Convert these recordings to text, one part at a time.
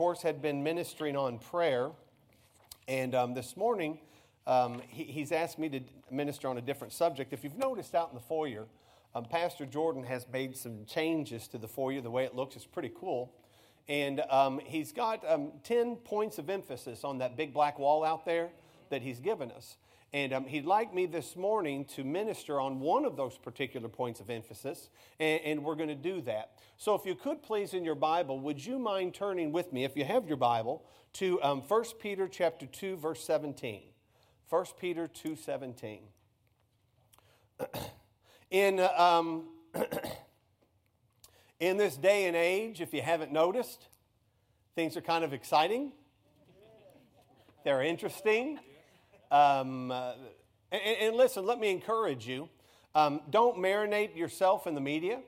course, had been ministering on prayer. And this morning, he's asked me to minister on a different subject. If you've noticed out in the foyer, Pastor Jordan has made some changes to the foyer. The way it looks is pretty cool. And he's got 10 points of emphasis on that big black wall out there that he's given us. And he'd like me this morning to minister on one of those particular points of emphasis, and we're going to do that. So if you could please, in your Bible, would you mind turning with me, if you have your Bible, to 1 Peter chapter 2, verse 17. 1 Peter 2, 17. In this day and age, if you haven't noticed, things are kind of exciting. They're interesting. And listen, let me encourage you, don't marinate yourself in the media.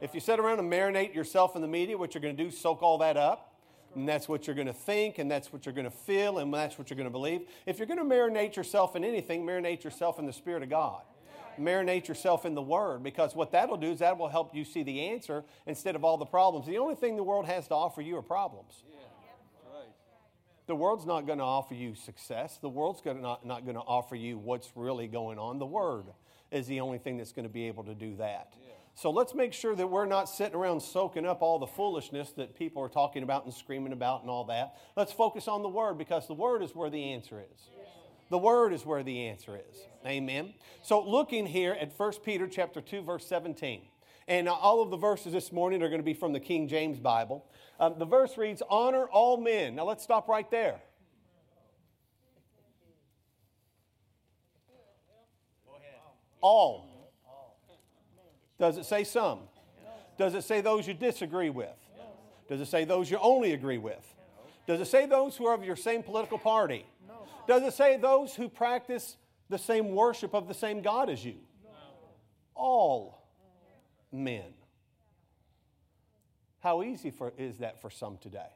If you sit around and marinate yourself in the media, what you're going to do is soak all that up, and that's what you're going to think, and that's what you're going to feel, and that's what you're going to believe. If you're going to marinate yourself in anything, marinate yourself in the Spirit of God. Marinate yourself in the Word, because what that'll do is that will help you see the answer instead of all the problems. The only thing the world has to offer you are problems. The world's not going to offer you success. The world's not going to offer you what's really going on. The Word is the only thing that's going to be able to do that. Yeah. So let's make sure that we're not sitting around soaking up all the foolishness that people are talking about and screaming about and all that. Let's focus on the Word, because the Word is where the answer is. Yeah. The Word is where the answer is. Yeah. Amen. So looking here at 1 Peter chapter 2, verse 17. And all of the verses this morning are going to be from the King James Bible. The verse reads, "Honor all men." Now let's stop right there. All. Does it say some? Does it say those you disagree with? Does it say those you only agree with? Does it say those who are of your same political party? Does it say those who practice the same worship of the same God as you? All men. How easy is that for some today?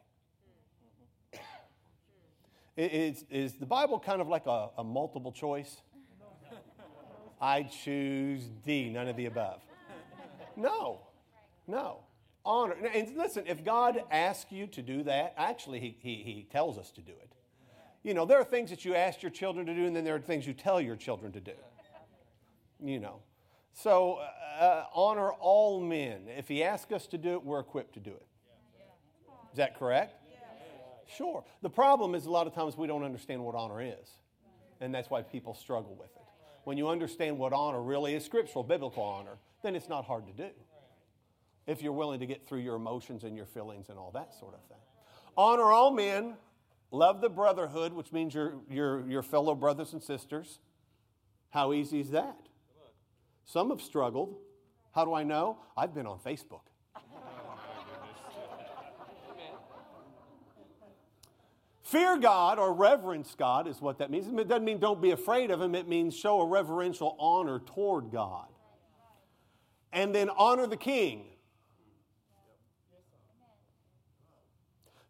Is the Bible kind of like a multiple choice? I choose D, none of the above. No. Honor. And listen, if God asks you to do that, actually he tells us to do it. You know, there are things that you ask your children to do, and then there are things you tell your children to do. You know. So, honor all men. If he asks us to do it, we're equipped to do it. Is that correct? Sure. The problem is a lot of times we don't understand what honor is, and that's why people struggle with it. When you understand what honor really is, scriptural, biblical honor, then it's not hard to do, if you're willing to get through your emotions and your feelings and all that sort of thing. Honor all men. Love the brotherhood, which means your fellow brothers and sisters. How easy is that? Some have struggled. How do I know? I've been on Facebook. Fear God or reverence God is what that means. It doesn't mean don't be afraid of him. It means show a reverential honor toward God. And then honor the king.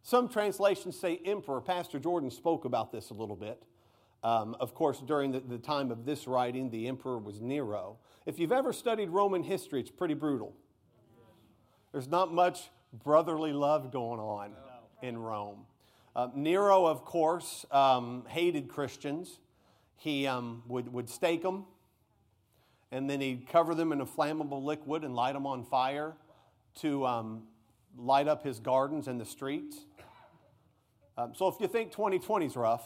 Some translations say emperor. Pastor Jordan spoke about this a little bit. Of course, during the time of this writing, the emperor was Nero. If you've ever studied Roman history, it's pretty brutal. There's not much brotherly love going on in Rome. Nero, of course, hated Christians. He would stake them, and then he'd cover them in a flammable liquid and light them on fire to light up his gardens and the streets. So if you think 2020's rough,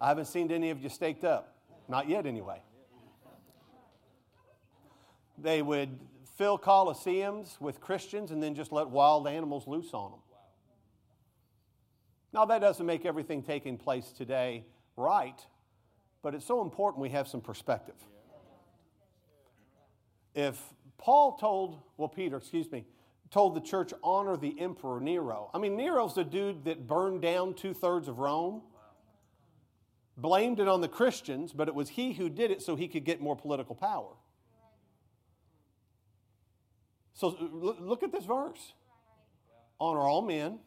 I haven't seen any of you staked up. Not yet, anyway. They would fill Colosseums with Christians and then just let wild animals loose on them. Now, that doesn't make everything taking place today right, but it's so important we have some perspective. If Peter told the church, honor the emperor Nero. I mean, Nero's the dude that burned down two-thirds of Rome. Blamed it on the Christians, but it was he who did it so he could get more political power. So look at this verse. Honor all men.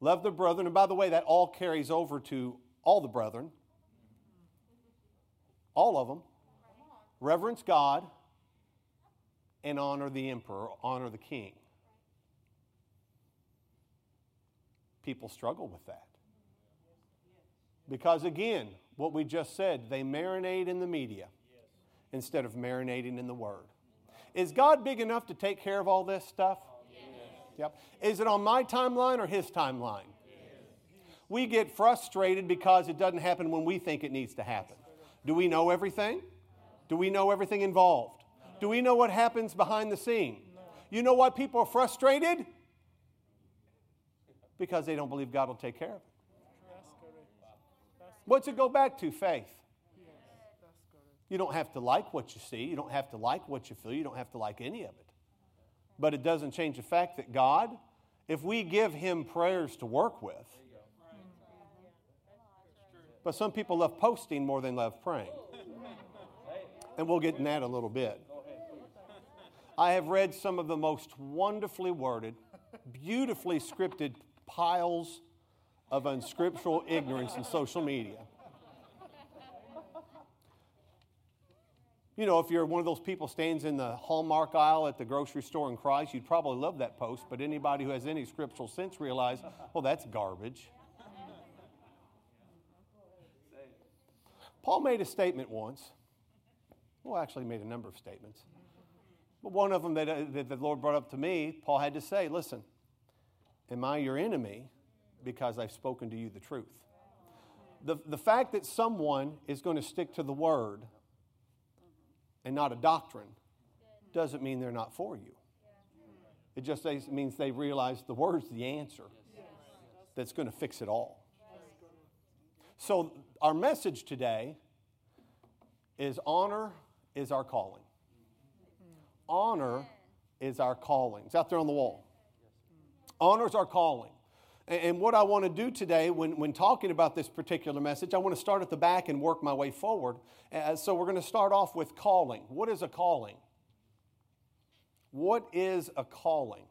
Love the brethren. And by the way, that all carries over to all the brethren. All of them. Reverence God and honor the emperor, honor the king. people struggle with that. Because again, what we just said, they marinate in the media instead of marinating in the Word. Is God big enough to take care of all this stuff? Yep. Is it on my timeline or His timeline? We get frustrated because it doesn't happen when we think it needs to happen. Do we know everything? Do we know everything involved? Do we know what happens behind the scene? You know why people are frustrated? Because they don't believe God will take care of it. What's it go back to? Faith. You don't have to like what you see. You don't have to like what you feel. You don't have to like any of it. But it doesn't change the fact that God, if we give Him prayers to work with, but some people love posting more than love praying. And we'll get in that a little bit. I have read some of the most wonderfully worded, beautifully scripted piles of unscriptural ignorance in social media. You know, if you're one of those people stands in the Hallmark aisle at the grocery store and cries, you'd probably love that post, but anybody who has any scriptural sense realizes, well, that's garbage. Paul made a statement once. Well, actually made a number of statements. But one of them that the Lord brought up to me, Paul had to say, listen, am I your enemy because I've spoken to you the truth? The fact that someone is going to stick to the Word and not a doctrine doesn't mean they're not for you. It just means they realize the Word's the answer that's going to fix it all. So our message today is honor is our calling. Honor is our calling. It's out there on the wall. Honor is our calling. And what I want to do today when talking about this particular message, I want to start at the back and work my way forward. So we're going to start off with calling. What is a calling? What is a calling?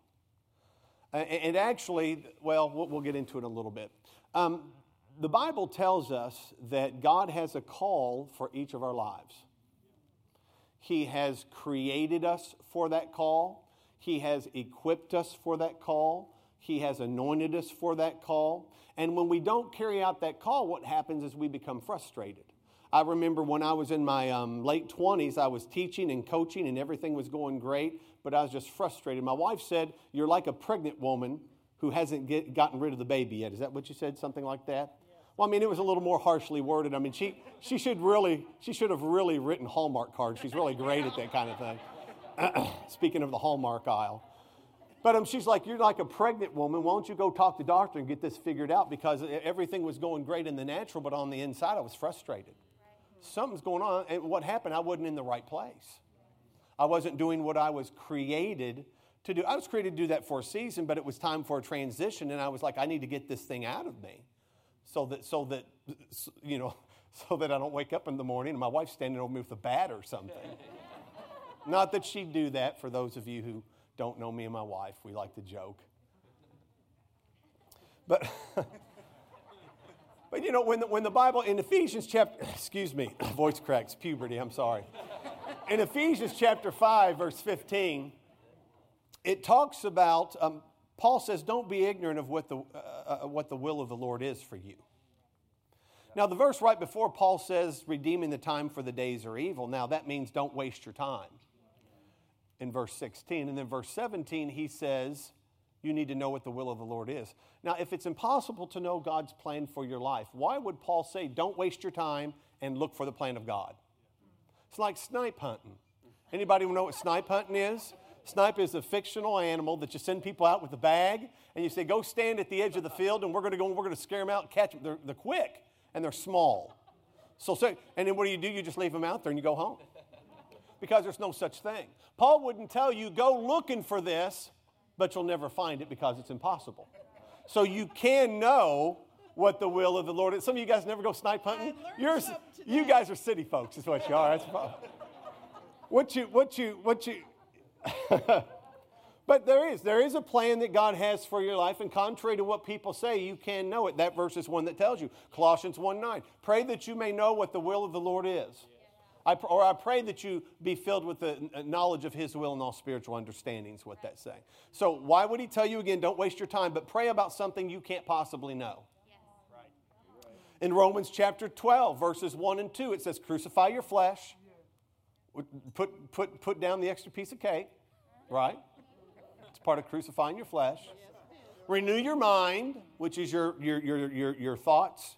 And actually, well, we'll get into it in a little bit. The Bible tells us that God has a call for each of our lives. He has created us for that call. He has equipped us for that call. He has anointed us for that call. And when we don't carry out that call, what happens is we become frustrated. I remember when I was in my late 20s, I was teaching and coaching and everything was going great, but I was just frustrated. My wife said, "You're like a pregnant woman who hasn't gotten rid of the baby yet." Is that what you said? Something like that? Well, I mean, it was a little more harshly worded. I mean, she should have really written Hallmark cards. She's really great at that kind of thing. Speaking of the Hallmark aisle. But she's like, "You're like a pregnant woman. Why don't you go talk to the doctor and get this figured out?" Because everything was going great in the natural, but on the inside, I was frustrated. Something's going on. And what happened? I wasn't in the right place. I wasn't doing what I was created to do. I was created to do that for a season, but it was time for a transition. And I was like, I need to get this thing out of me. So that I don't wake up in the morning and my wife's standing over me with a bat or something. Not that she'd do that. For those of you who don't know me and my wife, we like to joke. But but you know, when the Bible in Ephesians chapter, excuse me, voice cracks, puberty. I'm sorry. In Ephesians chapter 5, verse 15, it talks about. Paul says, don't be ignorant of what the will of the Lord is for you. Now, the verse right before Paul says, redeeming the time for the days are evil. Now, that means don't waste your time in verse 16. And then verse 17, he says, you need to know what the will of the Lord is. Now, if it's impossible to know God's plan for your life, why would Paul say, don't waste your time and look for the plan of God? It's like snipe hunting. Anybody know what snipe hunting is? Snipe is a fictional animal that you send people out with a bag, and you say, go stand at the edge of the field, and we're going to scare them out and catch them. They're quick, and they're small. So, and then what do? You just leave them out there, and you go home. Because there's no such thing. Paul wouldn't tell you, go looking for this, but you'll never find it because it's impossible. So you can know what the will of the Lord is. Some of you guys never go snipe hunting. You guys are city folks is what you are. That's the problem. But there is a plan that God has for your life, and contrary to what people say, you can know it. That verse is one that tells you. Colossians 1:9, pray that you may know what the will of the Lord is. I pray that you be filled with the knowledge of his will and all spiritual understanding is what that's saying. So why would he tell you again, don't waste your time, but pray about something you can't possibly know? In Romans chapter 12, verses 1 and 2, it says, crucify your flesh. Put down the extra piece of cake, right? It's part of crucifying your flesh. Renew your mind, which is your thoughts,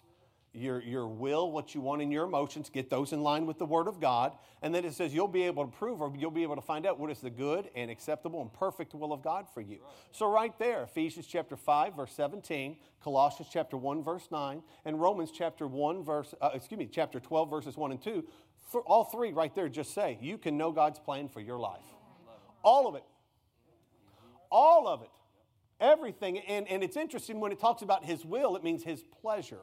your will, what you want in your emotions. Get those in line with the Word of God. And then it says you'll be able to prove, or you'll be able to find out what is the good and acceptable and perfect will of God for you. So right there, Ephesians chapter 5, verse 17, Colossians chapter 1, verse 9, and Romans chapter 12, verses 1 and 2. All three right there just say, you can know God's plan for your life. All of it. All of it. Everything. And it's interesting when it talks about his will, it means his pleasure.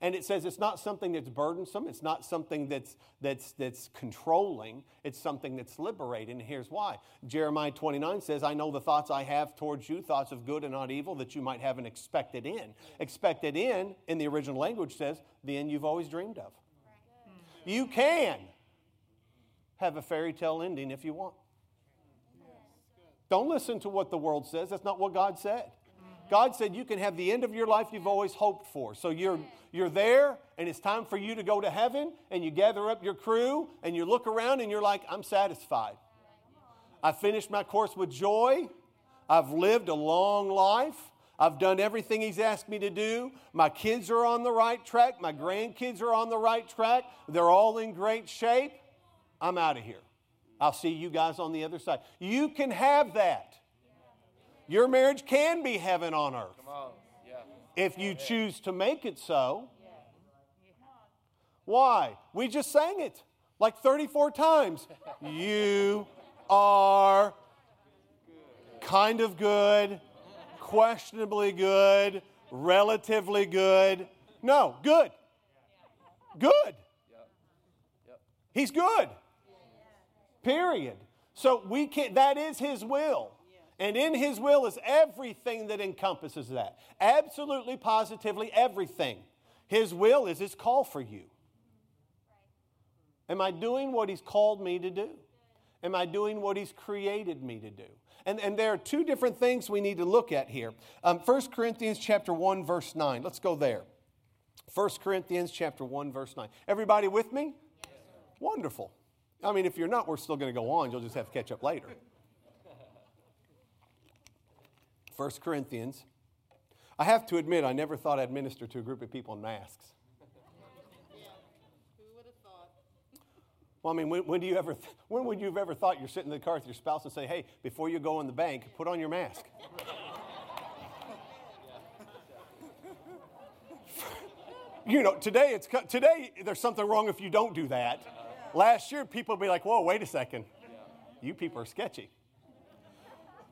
And it says it's not something that's burdensome. It's not something that's controlling. It's something that's liberating. And here's why. Jeremiah 29 says, I know the thoughts I have towards you, thoughts of good and not evil, that you might have an expected end. Expected end, in the original language, says the end you've always dreamed of. You can have a fairy tale ending if you want. Don't listen to what the world says. That's not what God said. God said you can have the end of your life you've always hoped for. So you're there, and it's time for you to go to heaven, and you gather up your crew, and you look around, and you're like, I'm satisfied. I finished my course with joy. I've lived a long life. I've done everything he's asked me to do. My kids are on the right track. My grandkids are on the right track. They're all in great shape. I'm out of here. I'll see you guys on the other side. You can have that. Your marriage can be heaven on earth. Come on. Yeah. If you choose to make it so. Why? We just sang it like 34 times. You are kind of good. Questionably good, relatively good. No, good. Good. He's good. Period. So we can't, that is his will. And in his will is everything that encompasses that. Absolutely, positively, everything. His will is his call for you. Am I doing what he's called me to do? Am I doing what he's created me to do? And there are two different things we need to look at here. 1 Corinthians chapter 1, verse 9. Let's go there. 1 Corinthians chapter 1, verse 9. Everybody with me? Yes. Wonderful. I mean, if you're not, we're still going to go on. You'll just have to catch up later. 1 Corinthians. I have to admit, I never thought I'd minister to a group of people in masks. Yeah. Who would have thought? Well, I mean, when would you have ever thought you're sitting in the car with your spouse and say, hey, before you go in the bank, put on your mask? 'Today there's something wrong if you don't do that. Last year, people would be like, whoa, wait a second. You people are sketchy.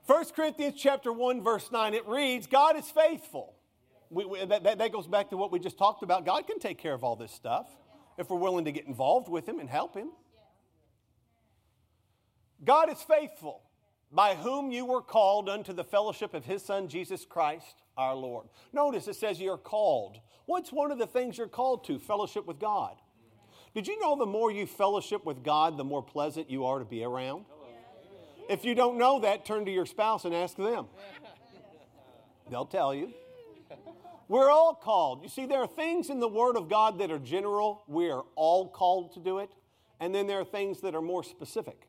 1 Corinthians chapter 1, verse 9, it reads, God is faithful. That goes back to what we just talked about. God can take care of all this stuff if we're willing to get involved with him and help him. God is faithful, by whom you were called unto the fellowship of his Son, Jesus Christ, our Lord. Notice it says you're called. What's one of the things you're called to? Fellowship with God. Did you know the more you fellowship with God, the more pleasant you are to be around? If you don't know that, turn to your spouse and ask them. They'll tell you. We're all called. You see, there are things in the Word of God that are general. We are all called to do it. And then there are things that are more specific.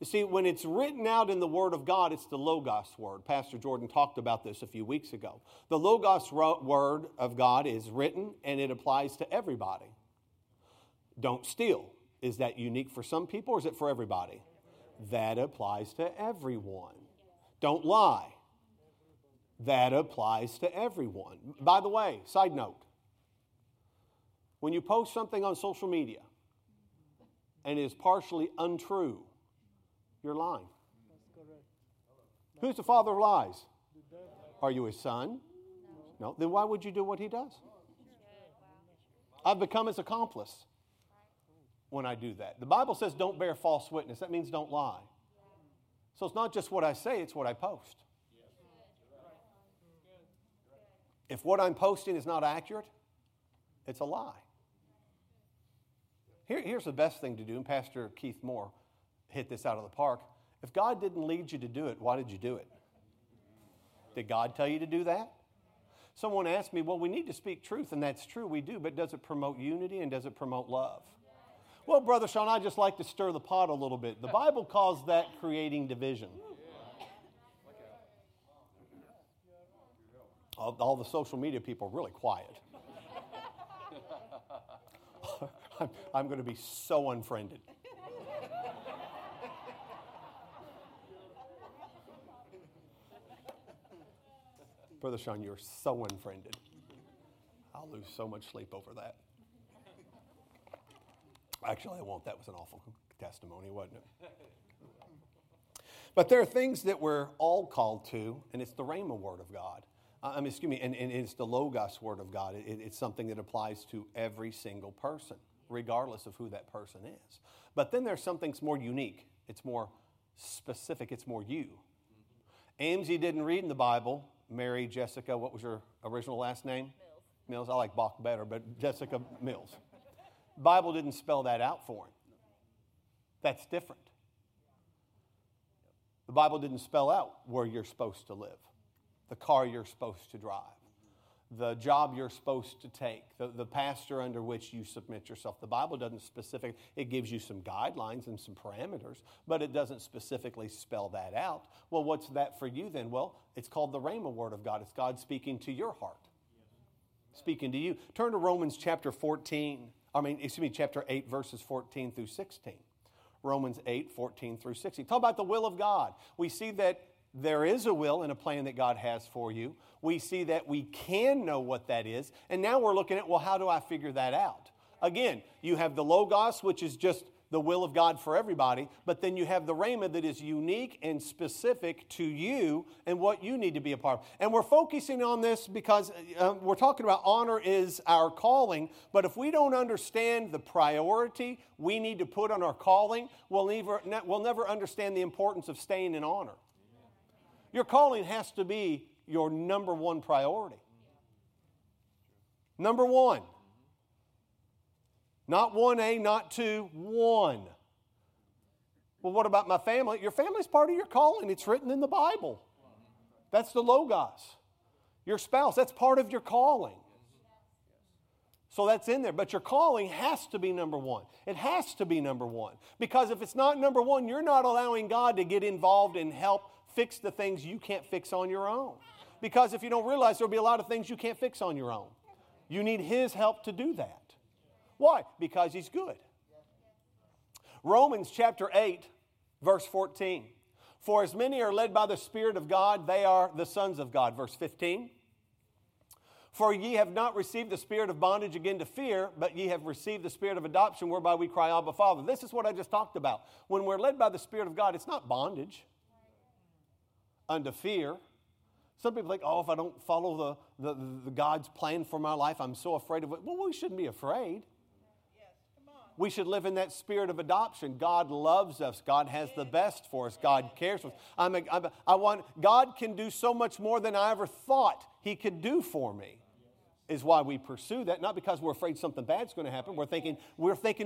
You see, when it's written out in the Word of God, it's the Logos Word. Pastor Jordan talked about this a few weeks ago. The Logos Word of God is written, and it applies to everybody. Don't steal. Is that unique for some people, or is it for everybody? That applies to everyone. Don't lie. That applies to everyone. By the way, side note, when you post something on social media and it is partially untrue, you're lying. Who's the father of lies? Are you his son? No. Then why would you do what he does? I've become his accomplice when I do that. The Bible says don't bear false witness. That means don't lie. So it's not just what I say, it's what I post. If what I'm posting is not accurate, it's a lie. here's the best thing to do, and Pastor Keith Moore hit this out of the park. If God didn't lead you to do it, why did you do it? Did God tell you to do that? Someone asked me, well, we need to speak truth, and that's true, we do, but does it promote unity and does it promote love? Well, Brother Sean, I just like to stir the pot a little bit. The Bible calls that creating division. All the social media people are really quiet. I'm going to be so unfriended. Brother Sean, you're so unfriended. I'll lose so much sleep over that. Actually, I won't. That was an awful testimony, wasn't it? But there are things that we're all called to, and it's the Rhema word of God. And it's the Logos word of God. It's something that applies to every single person, regardless of who that person is. But then there's something more unique. It's more specific. It's more you. Amzie didn't read in the Bible. Mary, Jessica, what was your original last name? Mills. I like Bach better, but Jessica Mills. Bible didn't spell that out for him. That's different. The Bible didn't spell out where you're supposed to live, the car you're supposed to drive, the job you're supposed to take, the pastor under which you submit yourself. The Bible doesn't specifically, it gives you some guidelines and some parameters, but it doesn't specifically spell that out. Well, what's that for you then? Well, it's called the Rhema word of God. It's God speaking to your heart, speaking to you. Turn to Romans chapter 8, verses 14 through 16. Romans 8, 14 through 16. Talk about the will of God. We see that there is a will and a plan that God has for you. We see that we can know what that is. And now we're looking at, well, how do I figure that out? Again, you have the Logos, which is just the will of God for everybody. But then you have the Rhema that is unique and specific to you and what you need to be a part of. And we're focusing on this because we're talking about honor is our calling. But if we don't understand the priority we need to put on our calling, we'll never understand the importance of staying in honor. Your calling has to be your number one priority. Number one. Not 1A, not 2, 1. Well, what about my family? Your family's part of your calling. It's written in the Bible. That's the Logos. Your spouse, that's part of your calling. So that's in there. But your calling has to be number one. It has to be number one. Because if it's not number one, you're not allowing God to get involved and help fix the things you can't fix on your own. Because if you don't realize, there'll be a lot of things you can't fix on your own. You need His help to do that. Why? Because He's good. Romans chapter 8, verse 14. For as many are led by the Spirit of God, they are the sons of God. Verse 15. For ye have not received the spirit of bondage again to fear, but ye have received the spirit of adoption, whereby we cry, Abba, Father. This is what I just talked about. When we're led by the Spirit of God, it's not bondage unto fear. Some people think, oh, if I don't follow the God's plan for my life, I'm so afraid of it. Well, we shouldn't be afraid. Yes, come on. We should live in that spirit of adoption. God loves us. God has the best for us. God cares for us. God can do so much more than I ever thought He could do for me, is why we pursue that. Not because we're afraid something bad's going to happen. We're thinking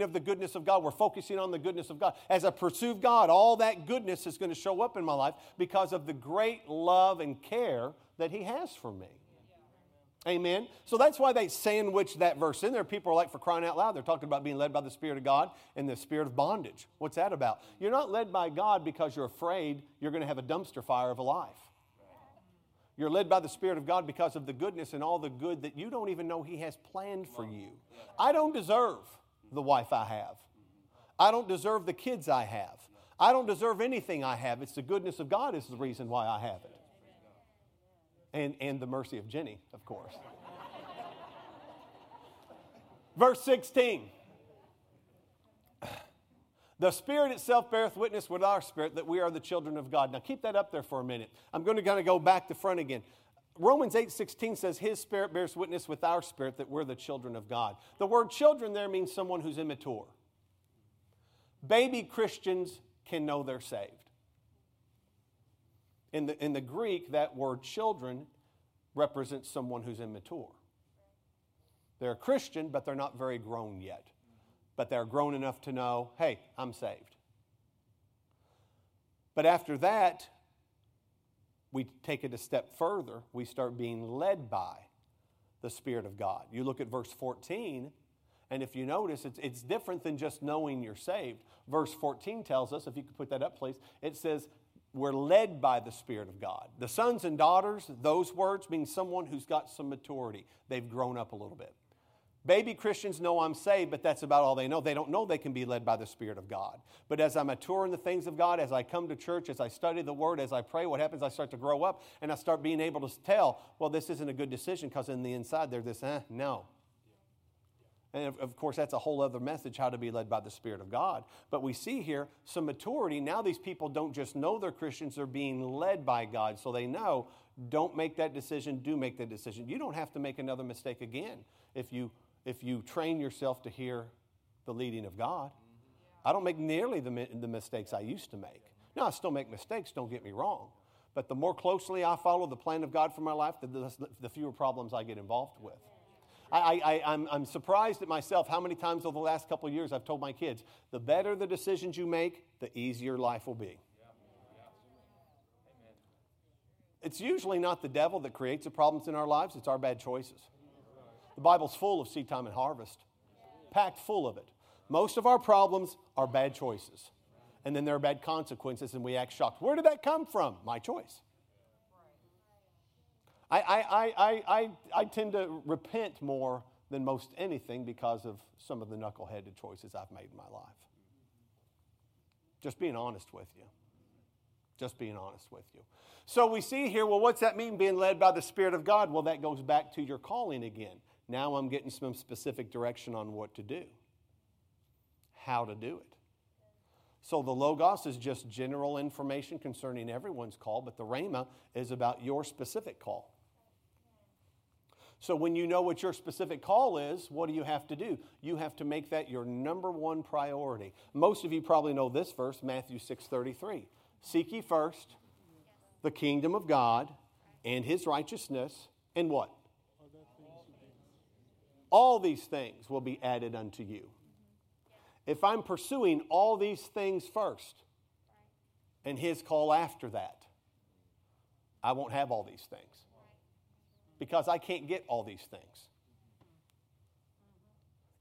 of the goodness of God. We're focusing on the goodness of God. As I pursue God, all that goodness is going to show up in my life because of the great love and care that He has for me. Amen. So that's why they sandwich that verse in there. People are like, for crying out loud, they're talking about being led by the Spirit of God and the spirit of bondage. What's that about? You're not led by God because you're afraid you're going to have a dumpster fire of a life. You're led by the Spirit of God because of the goodness and all the good that you don't even know He has planned for you. I don't deserve the wife I have. I don't deserve the kids I have. I don't deserve anything I have. It's the goodness of God is the reason why I have it. And the mercy of Jenny, of course. Verse 16. The Spirit itself beareth witness with our spirit that we are the children of God. Now keep that up there for a minute. I'm going to kind of go back to front again. Romans 8:16 says His Spirit bears witness with our spirit that we're the children of God. The word children there means someone who's immature. Baby Christians can know they're saved. In the Greek, that word children represents someone who's immature. They're a Christian, but they're not very grown yet. but they're grown enough to know, hey, I'm saved. But after that, we take it a step further. We start being led by the Spirit of God. You look at verse 14, and if you notice, it's different than just knowing you're saved. Verse 14 tells us, if you could put that up, please, it says, we're led by the Spirit of God. The sons and daughters, those words mean someone who's got some maturity. They've grown up a little bit. Baby Christians know I'm saved, but that's about all they know. They don't know they can be led by the Spirit of God. But as I mature in the things of God, as I come to church, as I study the Word, as I pray, what happens? I start to grow up, and I start being able to tell, well, this isn't a good decision, because in the inside they're this, no. And of course, that's a whole other message, how to be led by the Spirit of God. But we see here some maturity. Now these people don't just know they're Christians, they're being led by God. So they know, don't make that decision, do make that decision. You don't have to make another mistake again if you train yourself to hear the leading of God. I don't make nearly the mistakes I used to make. Now, I still make mistakes, don't get me wrong. But the more closely I follow the plan of God for my life, the fewer problems I get involved with. I'm surprised at myself how many times over the last couple of years I've told my kids, the better the decisions you make, the easier life will be. It's usually not the devil that creates the problems in our lives. It's our bad choices. The Bible's full of seed time and harvest, packed full of it. Most of our problems are bad choices. And then there are bad consequences, and we act shocked. Where did that come from? My choice. I tend to repent more than most anything because of some of the knuckleheaded choices I've made in my life. Just being honest with you. Just being honest with you. So we see here, well, what's that mean, being led by the Spirit of God? Well, that goes back to your calling again. Now I'm getting some specific direction on what to do, how to do it. So the Logos is just general information concerning everyone's call, but the Rhema is about your specific call. So when you know what your specific call is, what do you have to do? You have to make that your number one priority. Most of you probably know this verse, Matthew 6:33. Seek ye first the kingdom of God and His righteousness, and what? All these things will be added unto you. If I'm pursuing all these things first and His call after that, I won't have all these things, because I can't get all these things.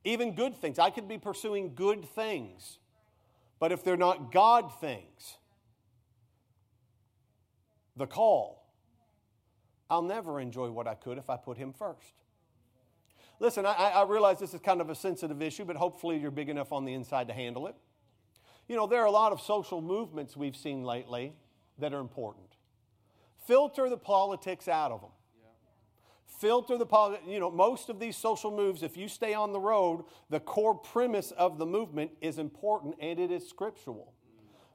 Even good things. I could be pursuing good things, but if they're not God things, the call, I'll never enjoy what I could if I put Him first. Listen, I realize this is kind of a sensitive issue, but hopefully you're big enough on the inside to handle it. You know, there are a lot of social movements we've seen lately that are important. Filter the politics out of them. Filter the politics. You know, most of these social moves, if you stay on the road, the core premise of the movement is important, and it is scriptural.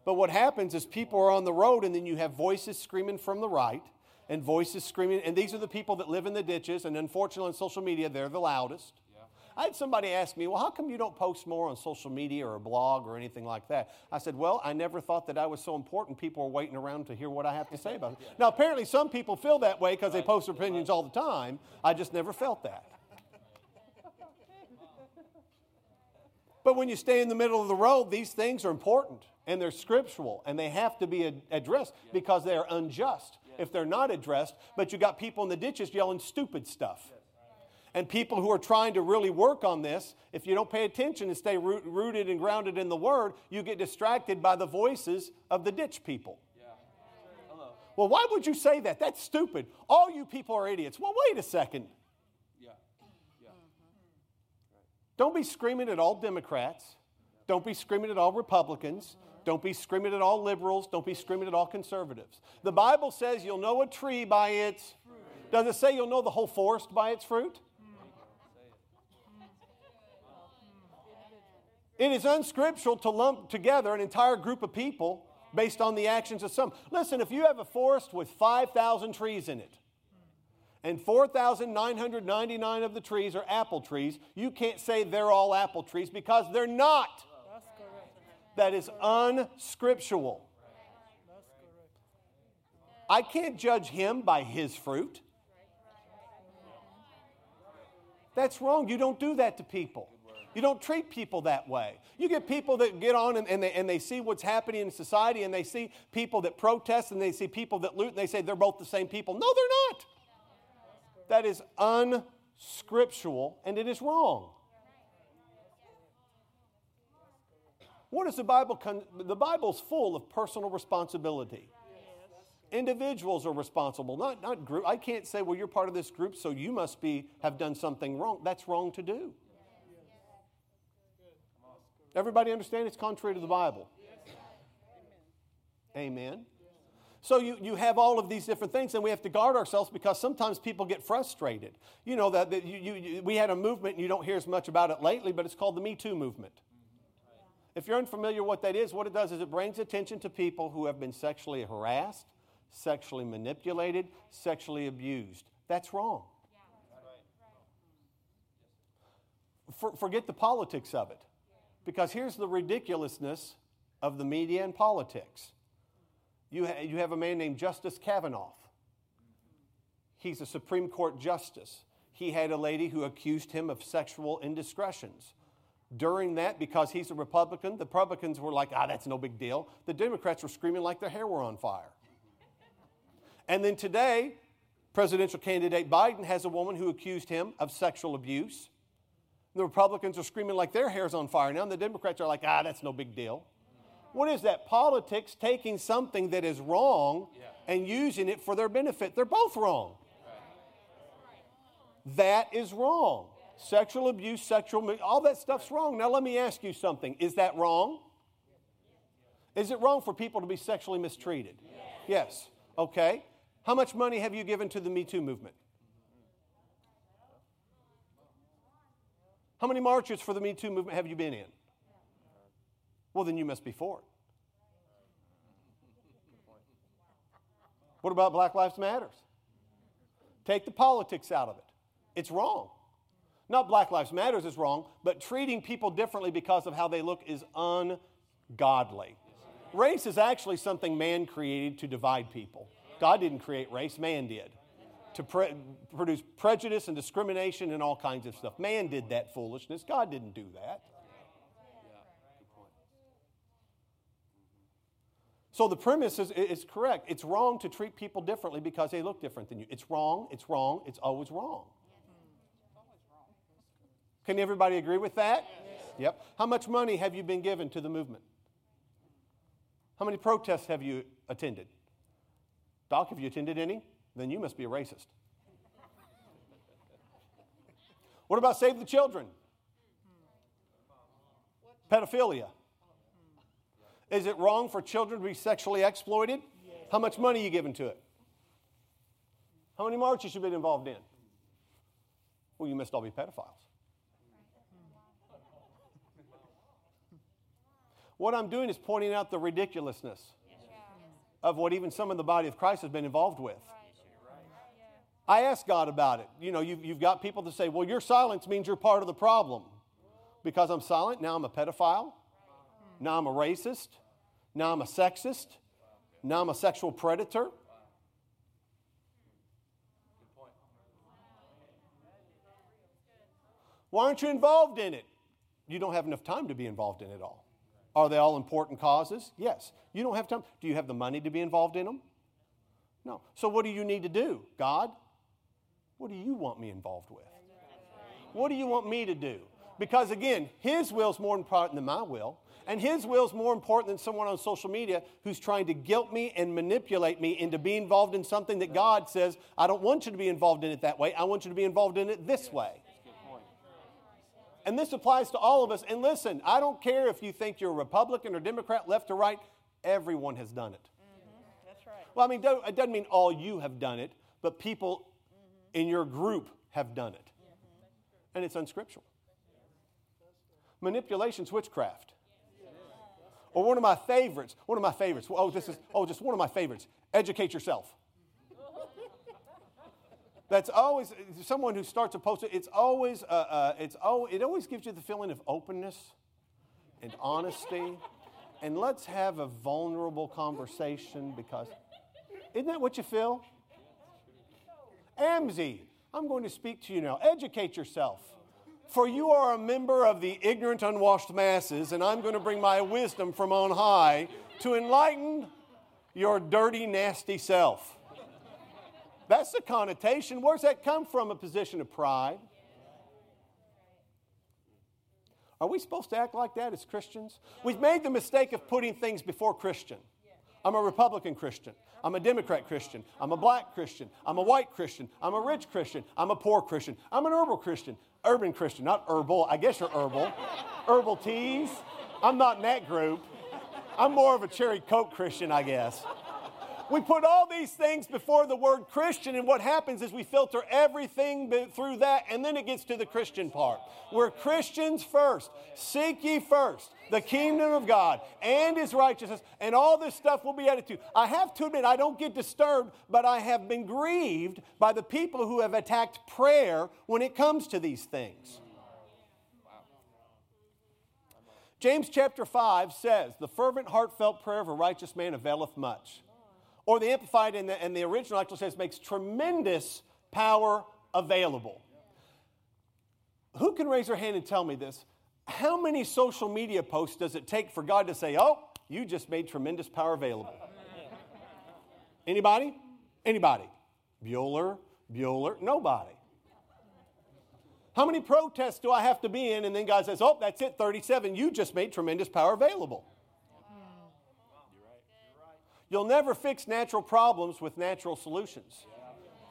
But what happens is people are on the road, and then you have voices screaming from the right and voices screaming. And these are the people that live in the ditches, and unfortunately on social media, they're the loudest. Yeah. I had somebody ask me, well, how come you don't post more on social media or a blog or anything like that? I said, well, I never thought that I was so important. People are waiting around to hear what I have to say about it. Yeah. Now, apparently some people feel that way because they post their opinions all the time. I just never felt that. But when you stay in the middle of the road, these things are important. And they're scriptural, and they have to be addressed because they are unjust if they're not addressed. But you got people in the ditches yelling stupid stuff. And people who are trying to really work on this, if you don't pay attention and stay rooted and grounded in the Word, you get distracted by the voices of the ditch people. Well, why would you say that? That's stupid. All you people are idiots. Well, wait a second. Don't be screaming at all Democrats. Don't be screaming at all Republicans. Don't be screaming at all liberals. Don't be screaming at all conservatives. The Bible says you'll know a tree by its fruit. Does it say you'll know the whole forest by its fruit? It is unscriptural to lump together an entire group of people based on the actions of some. Listen, if you have a forest with 5,000 trees in it, and 4,999 of the trees are apple trees, you can't say they're all apple trees because they're not. That is unscriptural. I can't judge him by his fruit. That's wrong. You don't do that to people. You don't treat people that way. You get people that get on and they see what's happening in society, and they see people that protest, and they see people that loot, and they say they're both the same people. No, they're not. That is unscriptural, and it is wrong. What is the Bible? The Bible's full of personal responsibility. Individuals are responsible, not group. I can't say, well, you're part of this group, so you must have done something wrong. That's wrong to do. Everybody understand it's contrary to the Bible? Amen. So you have all of these different things, and we have to guard ourselves because sometimes people get frustrated. You know that we had a movement, and you don't hear as much about it lately, but it's called the Me Too movement. If you're unfamiliar what that is, what it does is it brings attention to people who have been sexually harassed, sexually manipulated, sexually abused. That's wrong. Forget the politics of it, because here's the ridiculousness of the media and politics. You have a man named Justice Kavanaugh. He's a Supreme Court justice. He had a lady who accused him of sexual indiscretions. During that, because he's a Republican, the Republicans were like, that's no big deal. The Democrats were screaming like their hair were on fire. And then today, presidential candidate Biden has a woman who accused him of sexual abuse. The Republicans are screaming like their hair's on fire now, and the Democrats are like, that's no big deal. What is that? Politics taking something that is wrong and using it for their benefit. They're both wrong. That is wrong. Sexual abuse, all that stuff's wrong. Now let me ask you something. Is that wrong? Is it wrong for people to be sexually mistreated? Yes. Okay. How much money have you given to the Me Too movement? How many marches for the Me Too movement have you been in? Well, then you must be for it. What about Black Lives Matters? Take the politics out of it. It's wrong. Not Black Lives Matters is wrong, but treating people differently because of how they look is ungodly. Race is actually something man created to divide people. God didn't create race, man did. To produce prejudice and discrimination and all kinds of stuff. Man did that foolishness. God didn't do that. So the premise is correct. It's wrong to treat people differently because they look different than you. It's wrong, it's always wrong. Can everybody agree with that? Yes. Yep. How much money have you been given to the movement? How many protests have you attended? Doc, have you attended any? Then you must be a racist. What about Save the Children? Pedophilia. Is it wrong for children to be sexually exploited? Yes. How much money are you giving to it? How many marches you've been involved in? Well, you must all be pedophiles. What I'm doing is pointing out the ridiculousness of what even some in the body of Christ has been involved with. I asked God about it. You know, you've got people to say, well, your silence means you're part of the problem. Because I'm silent, now I'm a pedophile. Now I'm a racist. Now I'm a sexist. Now I'm a sexual predator. Why aren't you involved in it? You don't have enough time to be involved in it all. Are they all important causes? Yes. You don't have time. Do you have the money to be involved in them? No. So what do you need to do? God, what do you want me involved with? What do you want me to do? Because again, His will is more important than my will. And His will is more important than someone on social media who's trying to guilt me and manipulate me into being involved in something that God says, I don't want you to be involved in it that way. I want you to be involved in it this way. And this applies to all of us. And listen, I don't care if you think you're a Republican or Democrat, left or right. Everyone has done it. Mm-hmm. That's right. Well, I mean, it doesn't mean all you have done it, but people in your group have done it. Mm-hmm. And it's unscriptural. Manipulation's witchcraft. Yes. Or one of my favorites. Just one of my favorites. Educate yourself. That's always someone who starts a post. It always gives you the feeling of openness and honesty, and let's have a vulnerable conversation because isn't that what you feel? Amzie, I'm going to speak to you now. Educate yourself. For you are a member of the ignorant, unwashed masses, and I'm going to bring my wisdom from on high to enlighten your dirty, nasty self. That's the connotation. Where's that come from? A position of pride. Are we supposed to act like that as Christians? We've made the mistake of putting things before Christian. I'm a Republican Christian. I'm a Democrat Christian. I'm a black Christian. I'm a white Christian. I'm a rich Christian. I'm a poor Christian. I'm an herbal Christian. Urban Christian, not herbal. I guess you're herbal. Herbal teas. I'm not in that group. I'm more of a cherry Coke Christian, I guess. We put all these things before the word Christian, and what happens is we filter everything through that, and then it gets to the Christian part. We're Christians first. Seek ye first the kingdom of God and His righteousness, and all this stuff will be added to. I have to admit, I don't get disturbed, but I have been grieved by the people who have attacked prayer when it comes to these things. James chapter 5 says, the fervent, heartfelt prayer of a righteous man availeth much. Or the Amplified and the original actually says, makes tremendous power available. Who can raise their hand and tell me this? How many social media posts does it take for God to say, oh, you just made tremendous power available? Anybody? Anybody? Bueller? Bueller? Nobody. How many protests do I have to be in? And then God says, oh, that's it, 37. You just made tremendous power available. You'll never fix natural problems with natural solutions.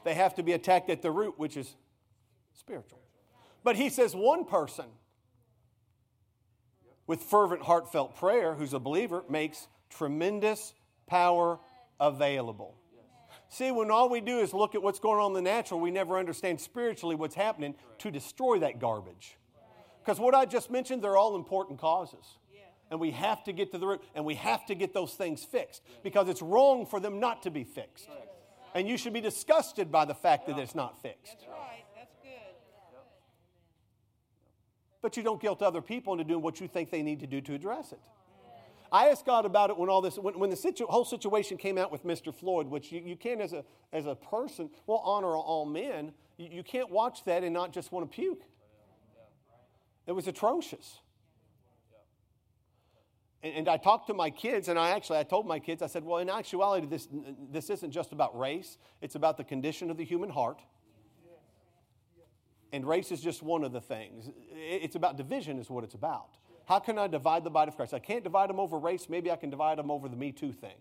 They have to be attacked at the root, which is spiritual. But he says one person with fervent, heartfelt prayer who's a believer makes tremendous power available. See, when all we do is look at what's going on in the natural, we never understand spiritually what's happening to destroy that garbage. Because what I just mentioned, they're all important causes. And we have to get to the root, and we have to get those things fixed because it's wrong for them not to be fixed. Yes. And you should be disgusted by the fact that it's not fixed. That's right. That's good. But you don't guilt other people into doing what you think they need to do to address it. I asked God about it when all this, when the whole situation came out with Mr. Floyd, which you can't as a person, well, honor all men. You can't watch that and not just want to puke. It was atrocious. And I talked to my kids, and I told my kids, I said, well, in actuality, this isn't just about race. It's about the condition of the human heart. And race is just one of the things. It's about division is what it's about. How can I divide the body of Christ? I can't divide them over race. Maybe I can divide them over the Me Too thing.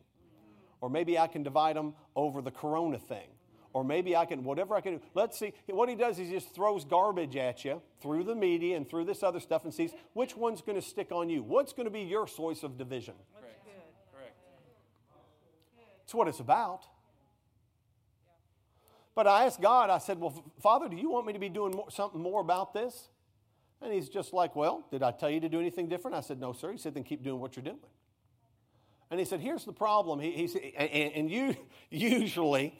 Or maybe I can divide them over the Corona thing. Or maybe I can, whatever I can do. Let's see. What he does is he just throws garbage at you through the media and through this other stuff and sees which one's going to stick on you. What's going to be your source of division? Correct. Correct. It's what it's about. But I asked God, I said, well, Father, do you want me to be doing something more about this? And he's just like, well, did I tell you to do anything different? I said, no, sir. He said, then keep doing what you're doing. And he said, here's the problem. He said, usually...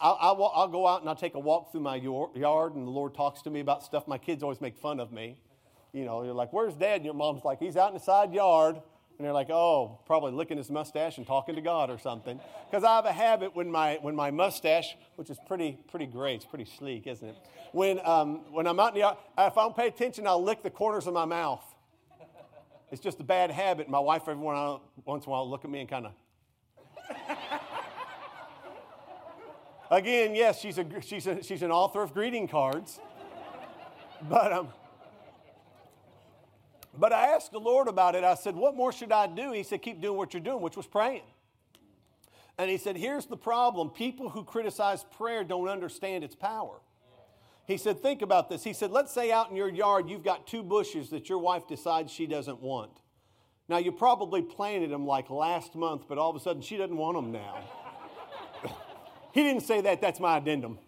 I'll go out and I'll take a walk through my yard, and the Lord talks to me about stuff. My kids always make fun of me. You know, they're like, where's Dad? And your mom's like, he's out in the side yard. And they're like, oh, probably licking his mustache and talking to God or something. Because I have a habit when my mustache, which is pretty great, it's pretty sleek, isn't it? When I'm out in the yard, if I don't pay attention, I'll lick the corners of my mouth. It's just a bad habit. My wife, every once in a while, will look at me and kind of, again, yes, she's an author of greeting cards. But I asked the Lord about it. I said, what more should I do? He said, keep doing what you're doing, which was praying. And he said, here's the problem. People who criticize prayer don't understand its power. He said, think about this. He said, let's say out in your yard you've got two bushes that your wife decides she doesn't want. Now, you probably planted them like last month, but all of a sudden she doesn't want them now. He didn't say that. That's my addendum.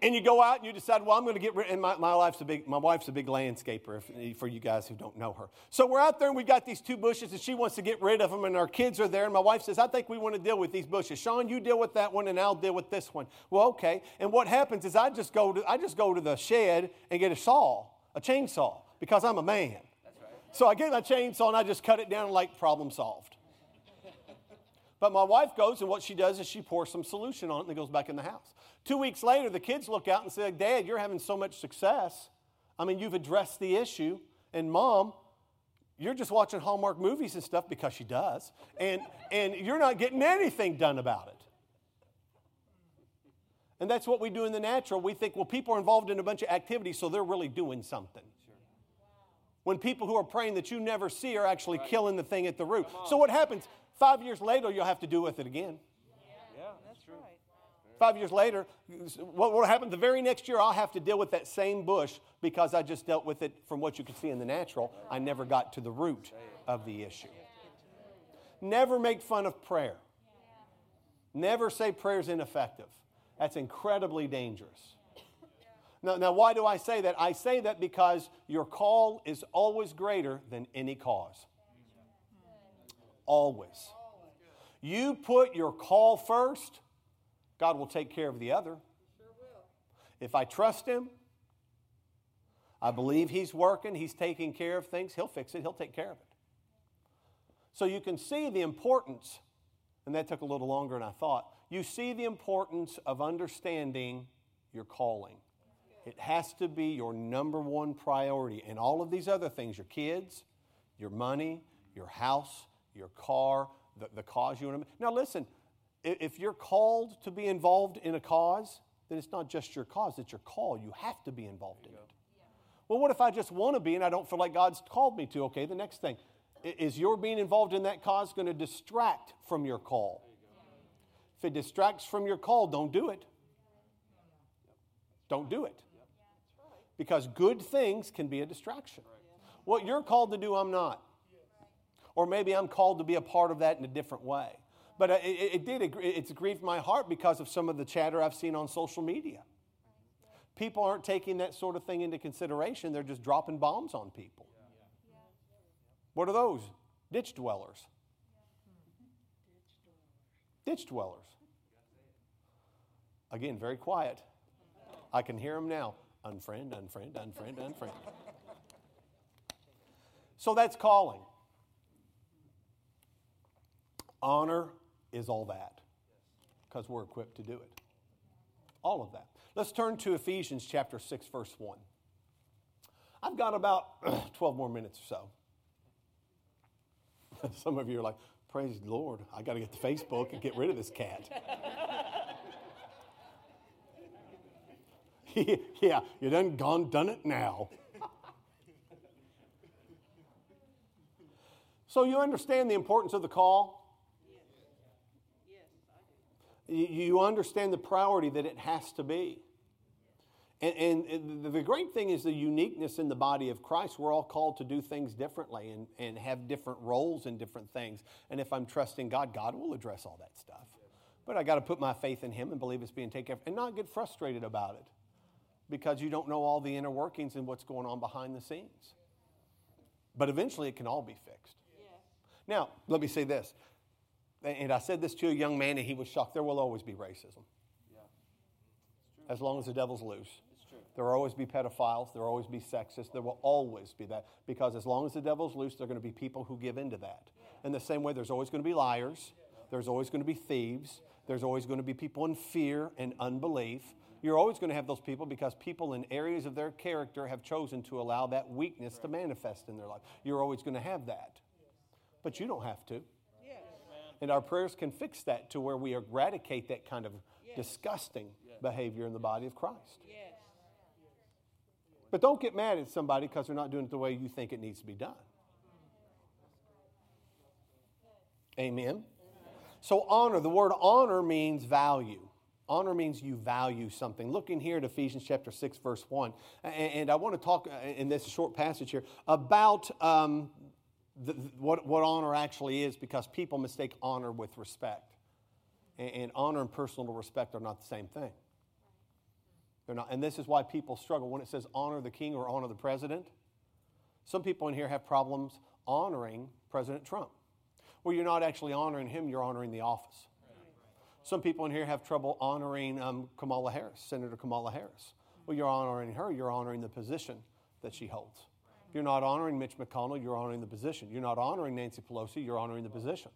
And you go out and you decide, well, I'm going to get rid. And my wife's a big landscaper. For you guys who don't know her, so we're out there and we got these two bushes, and she wants to get rid of them. And our kids are there, and my wife says, I think we want to deal with these bushes. Sean, you deal with that one, and I'll deal with this one. Well, okay. And what happens is I just go to the shed and get a chainsaw, because I'm a man. That's right. So I get my chainsaw and I just cut it down, like problem solved. But my wife goes, and what she does is she pours some solution on it, and it goes back in the house. 2 weeks later, the kids look out and say, Dad, you're having so much success. I mean, you've addressed the issue. And Mom, you're just watching Hallmark movies and stuff because she does. And you're not getting anything done about it. And that's what we do in the natural. We think, well, people are involved in a bunch of activities, so they're really doing something. When people who are praying that you never see are actually killing the thing at the root. So what happens? 5 years later, you'll have to deal with it again. Yeah, that's true. 5 years later, what will happen the very next year, I'll have to deal with that same bush because I just dealt with it from what you could see in the natural. I never got to the root of the issue. Never make fun of prayer. Never say prayer's ineffective. That's incredibly dangerous. Now, why do I say that? I say that because your call is always greater than any cause. Always. You put your call first, God will take care of the other. If I trust Him, I believe He's working, He's taking care of things, He'll fix it, He'll take care of it. So you can see the importance, and that took a little longer than I thought. You see the importance of understanding your calling. It has to be your number one priority. And all of these other things, your kids, your money, your house, your car, the cause you want to... Now listen, if you're called to be involved in a cause, then it's not just your cause, it's your call. You have to be involved in it. Well, what if I just want to be and I don't feel like God's called me to? Okay, the next thing. Is your being involved in that cause going to distract from your call? If it distracts from your call, don't do it. Don't do it. Because good things can be a distraction. What you're called to do, I'm not. Or maybe I'm called to be a part of that in a different way. But it's grieved my heart because of some of the chatter I've seen on social media. People aren't taking that sort of thing into consideration. They're just dropping bombs on people. What are those? Ditch dwellers. Ditch dwellers. Again, very quiet. I can hear them now. Unfriend, unfriend, unfriend, unfriend. So that's calling. Honor is all that, because we're equipped to do it. All of that. Let's turn to Ephesians chapter 6, verse 1. I've got about 12 more minutes or so. Some of you are like, praise the Lord, I got to get to Facebook and get rid of this cat. Yeah, you done gone done it now. So you understand the importance of the call? You understand the priority that it has to be. And the great thing is the uniqueness in the body of Christ. We're all called to do things differently and have different roles in different things. And if I'm trusting God, God will address all that stuff. But I got to put my faith in Him and believe it's being taken care of and not get frustrated about it because you don't know all the inner workings and what's going on behind the scenes. But eventually it can all be fixed. Yeah. Now, let me say this. And I said this to a young man, and he was shocked. There will always be racism. Yeah. As long as the devil's loose. There will always be pedophiles. There will always be sexists. There will always be that. Because as long as the devil's loose, there are going to be people who give into that. Yeah. In the same way, there's always going to be liars. Yeah. There's always going to be thieves. Yeah. There's always going to be people in fear and unbelief. Mm-hmm. You're always going to have those people because people in areas of their character have chosen to allow that weakness to manifest in their life. You're always going to have that. But you don't have to. And our prayers can fix that to where we eradicate that kind of disgusting behavior in the body of Christ. Yes. But don't get mad at somebody because they're not doing it the way you think it needs to be done. Amen? Amen. So honor, the word honor means value. Honor means you value something. Look in here at Ephesians chapter 6, verse 1. And I want to talk in this short passage here about... what honor actually is, because people mistake honor with respect. And honor and personal respect are not the same thing. They're not. And this is why people struggle. When it says honor the king or honor the president, some people in here have problems honoring President Trump. Well, you're not actually honoring him, you're honoring the office. Some people in here have trouble honoring Kamala Harris, Senator Kamala Harris. Well, you're honoring her, you're honoring the position that she holds. You're not honoring Mitch McConnell, you're honoring the position. You're not honoring Nancy Pelosi, you're honoring the position.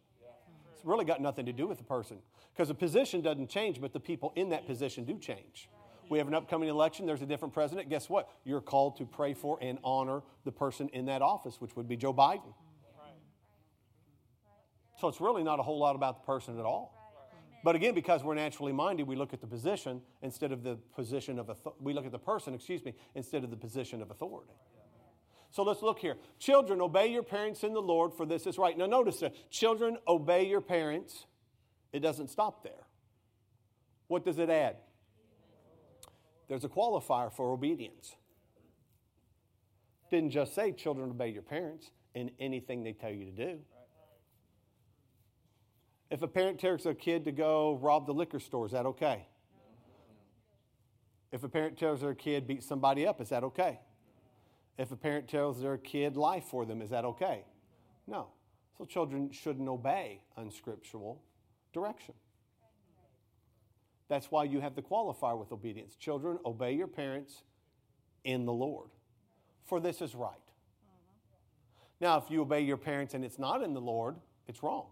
It's really got nothing to do with the person, because the position doesn't change, but the people in that position do change. We have an upcoming election. There's a different president. Guess what? You're called to pray for and honor the person in that office, which would be Joe Biden. So it's really not a whole lot about the person at all. But again, because we're naturally minded, we look at the position instead of the position of authority. We look at the person, instead of the position of authority. So let's look here. Children, obey your parents in the Lord, for this is right. Now notice that. Children, obey your parents. It doesn't stop there. What does it add? There's a qualifier for obedience. Didn't just say children, obey your parents in anything they tell you to do. If a parent tells a kid to go rob the liquor store, is that okay? If a parent tells their kid beat somebody up, is that okay? If a parent tells their kid lie for them, is that okay? No. So children shouldn't obey unscriptural direction. That's why you have the qualifier with obedience. Children, obey your parents in the Lord, for this is right. Now, if you obey your parents and it's not in the Lord, it's wrong.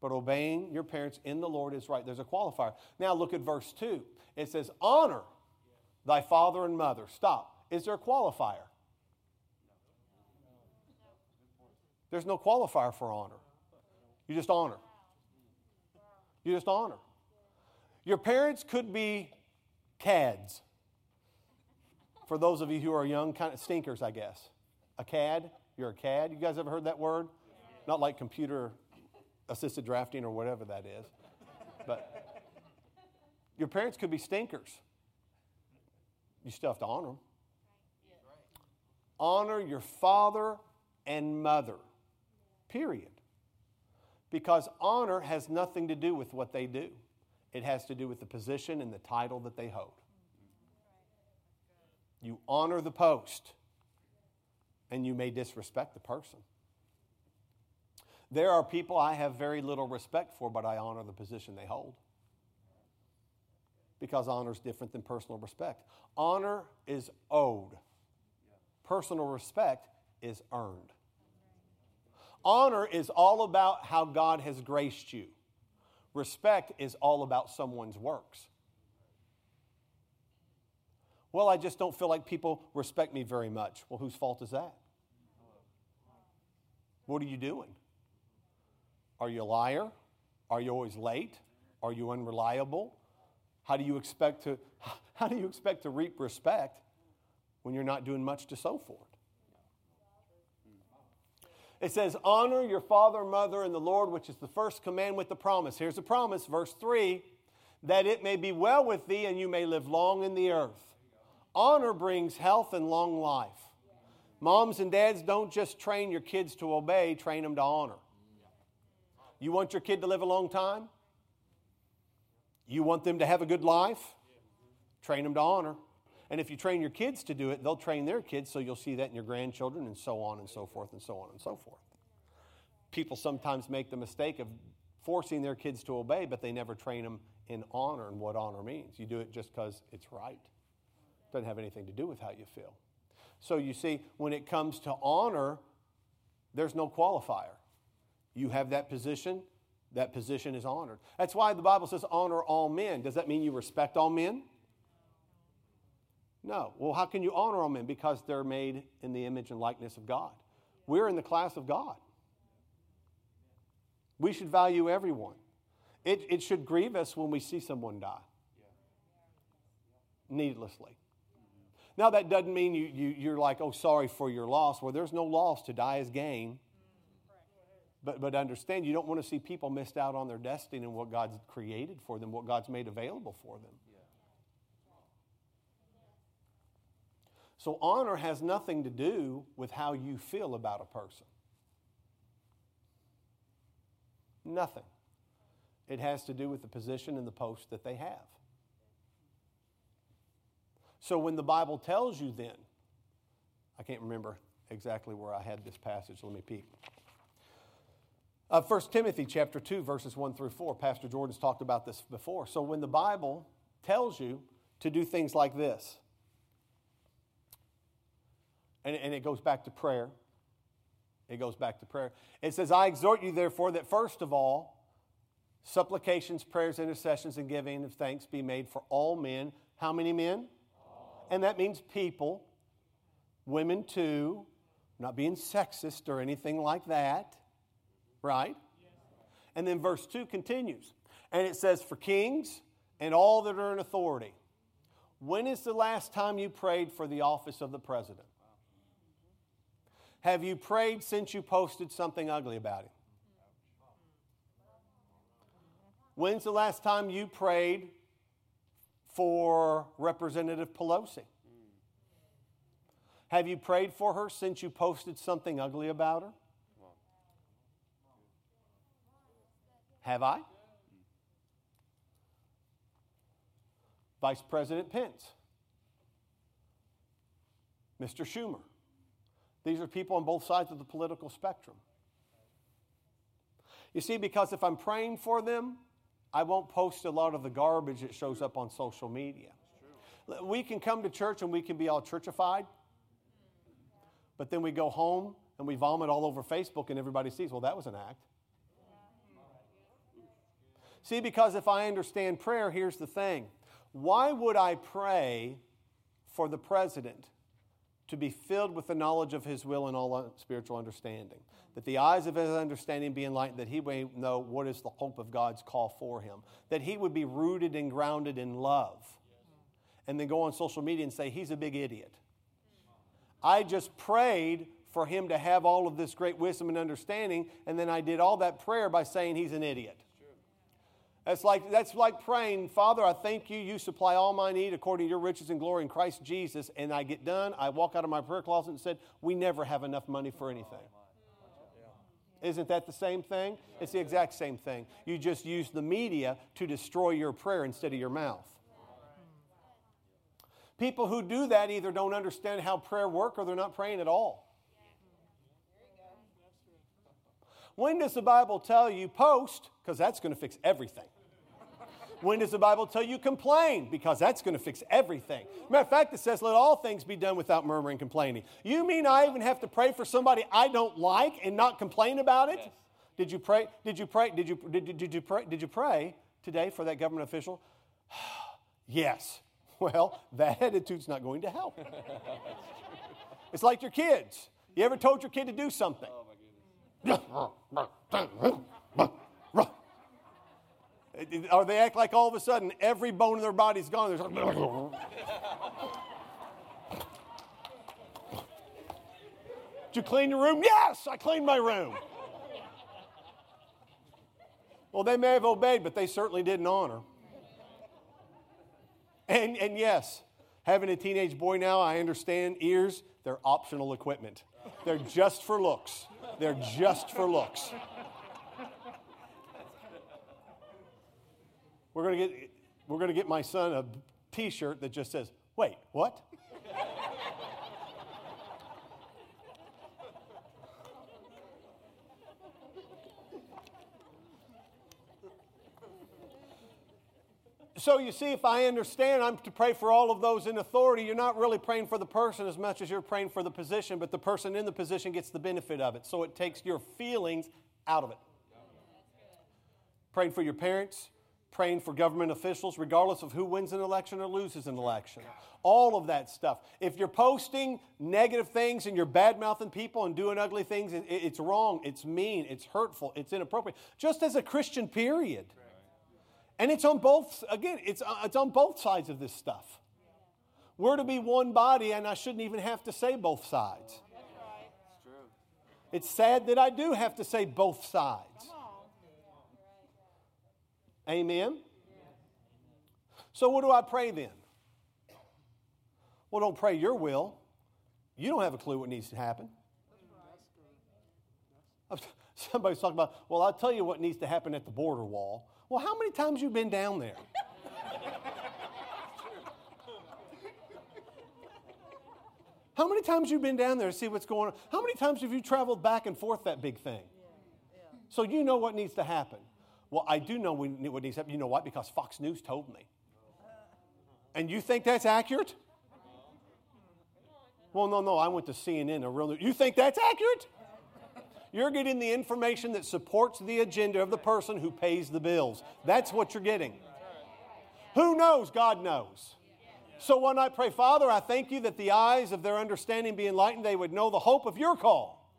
But obeying your parents in the Lord is right. There's a qualifier. Now look at verse 2. It says, honor thy father and mother. Stop. Is there a qualifier? There's no qualifier for honor. You just honor. You just honor. Your parents could be cads. For those of you who are young, kind of stinkers, I guess. A cad. You're a cad. You guys ever heard that word? Not like computer assisted drafting or whatever that is. But your parents could be stinkers. You still have to honor them. Honor your father and mother. Period. Because honor has nothing to do with what they do. It has to do with the position and the title that they hold. You honor the post, and you may disrespect the person. There are people I have very little respect for, but I honor the position they hold. Because honor is different than personal respect. Honor is owed. Personal respect is earned. Honor is all about how God has graced you. Respect is all about someone's works. Well, I just don't feel like people respect me very much. Well, whose fault is that? What are you doing? Are you a liar? Are you always late? Are you unreliable? How do you expect to reap respect when you're not doing much to sow for it? It says, honor your father and mother in the Lord, which is the first command with the promise. Here's the promise, verse 3, that it may be well with thee and you may live long in the earth. Honor brings health and long life. Moms and dads, don't just train your kids to obey, train them to honor. You want your kid to live a long time? You want them to have a good life? Train them to honor. And if you train your kids to do it, they'll train their kids, so you'll see that in your grandchildren and so on and so forth and so on and so forth. People sometimes make the mistake of forcing their kids to obey, but they never train them in honor and what honor means. You do it just because it's right. It doesn't have anything to do with how you feel. So you see, when it comes to honor, there's no qualifier. You have that position is honored. That's why the Bible says honor all men. Does that mean you respect all men? No. Well, how can you honor all men? Because they're made in the image and likeness of God. We're in the class of God. We should value everyone. It should grieve us when we see someone die. Needlessly. Now, that doesn't mean you're like, oh, sorry for your loss. Well, there's no loss. To die is gain. But understand, you don't want to see people missed out on their destiny and what God's created for them, what God's made available for them. Yeah. So honor has nothing to do with how you feel about a person. Nothing. It has to do with the position and the post that they have. So when the Bible tells you then, I can't remember exactly where I had this passage. Let me peek. 1 Timothy chapter 2, verses 1 through 4. Pastor Jordan's talked about this before. So when the Bible tells you to do things like this, and it goes back to prayer, It goes back to prayer. It says, I exhort you, therefore, that first of all, supplications, prayers, intercessions, and giving of thanks be made for all men. How many men? All. And that means people, women too, not being sexist or anything like that, right? Yes. And then verse 2 continues, and it says, for kings and all that are in authority. When is the last time you prayed for the office of the president? Have you prayed since you posted something ugly about him? When's the last time you prayed for Representative Pelosi? Have you prayed for her since you posted something ugly about her? Have I? Vice President Pence, Mr. Schumer. These are people on both sides of the political spectrum. You see, because if I'm praying for them, I won't post a lot of the garbage that shows up on social media. We can come to church and we can be all churchified, but then we go home and we vomit all over Facebook and everybody sees, well, that was an act. See, because if I understand prayer, here's the thing. Why would I pray for the president? To be filled with the knowledge of his will and all spiritual understanding, that the eyes of his understanding be enlightened, that he may know what is the hope of God's call for him, that he would be rooted and grounded in love, and then go on social media and say, he's a big idiot. I just prayed for him to have all of this great wisdom and understanding, and then I did all that prayer by saying he's an idiot. That's like praying, Father, I thank you, you supply all my need according to your riches and glory in Christ Jesus. And I get done, I walk out of my prayer closet and said, we never have enough money for anything. Isn't that the same thing? It's the exact same thing. You just use the media to destroy your prayer instead of your mouth. People who do that either don't understand how prayer works or they're not praying at all. When does the Bible tell you post? Because that's going to fix everything. When does the Bible tell you complain? Because that's going to fix everything. Matter of fact, it says, let all things be done without murmuring and complaining. You mean I even have to pray for somebody I don't like and not complain about it? Yes. Did you pray? Did you pray today for that government official? Yes. Well, that attitude's not going to help. It's like your kids. You ever told your kid to do something? Oh, my goodness. Or they act like all of a sudden every bone in their body's gone. There's like, did you clean your room? Yes, I cleaned my room. Well, they may have obeyed, but they certainly didn't honor. And yes, having a teenage boy now, I understand ears, they're optional equipment. They're just for looks. They're just for looks. We're gonna get my son a T-shirt that just says, "Wait, what?" So you see, if I understand, I'm to pray for all of those in authority. You're not really praying for the person as much as you're praying for the position, but the person in the position gets the benefit of it. So it takes your feelings out of it. Praying for your parents. Praying for government officials, regardless of who wins an election or loses an election. All of that stuff. If you're posting negative things and you're bad-mouthing people and doing ugly things, it's wrong, it's mean, it's hurtful, it's inappropriate. Just as a Christian, period. And it's on both, again, it's on both sides of this stuff. We're to be one body, and I shouldn't even have to say both sides. It's sad that I do have to say both sides. Amen? So what do I pray then? Well, don't pray your will. You don't have a clue what needs to happen. Somebody's talking about, well, I'll tell you what needs to happen at the border wall. Well, how many times have you been down there? How many times have you been down there to see what's going on? How many times have you traveled back and forth that big thing? So you know what needs to happen. Well, I do know what needs to happen. You know why? Because Fox News told me. And you think that's accurate? Well, no, I went to CNN. You think that's accurate? You're getting the information that supports the agenda of the person who pays the bills. That's what you're getting. Who knows? God knows. So when I pray, Father, I thank you that the eyes of their understanding be enlightened, they would know the hope of your call,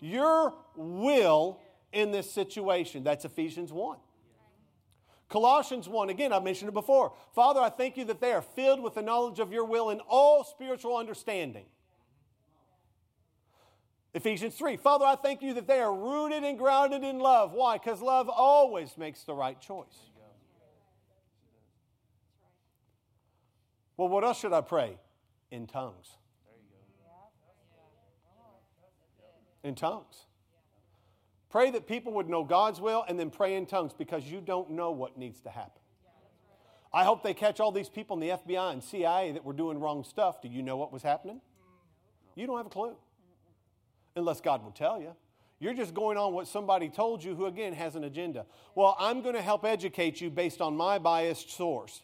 your will in this situation. That's Ephesians 1. Colossians 1, again, I mentioned it before. Father, I thank you that they are filled with the knowledge of your will in all spiritual understanding. Ephesians 3, Father, I thank you that they are rooted and grounded in love. Why? Because love always makes the right choice. Well, what else should I pray? In tongues. In tongues. Pray that people would know God's will and then pray in tongues, because you don't know what needs to happen. I hope they catch all these people in the FBI and CIA that were doing wrong stuff. Do you know what was happening? You don't have a clue. Unless God will tell you. You're just going on what somebody told you who, again, has an agenda. Well, I'm going to help educate you based on my biased source.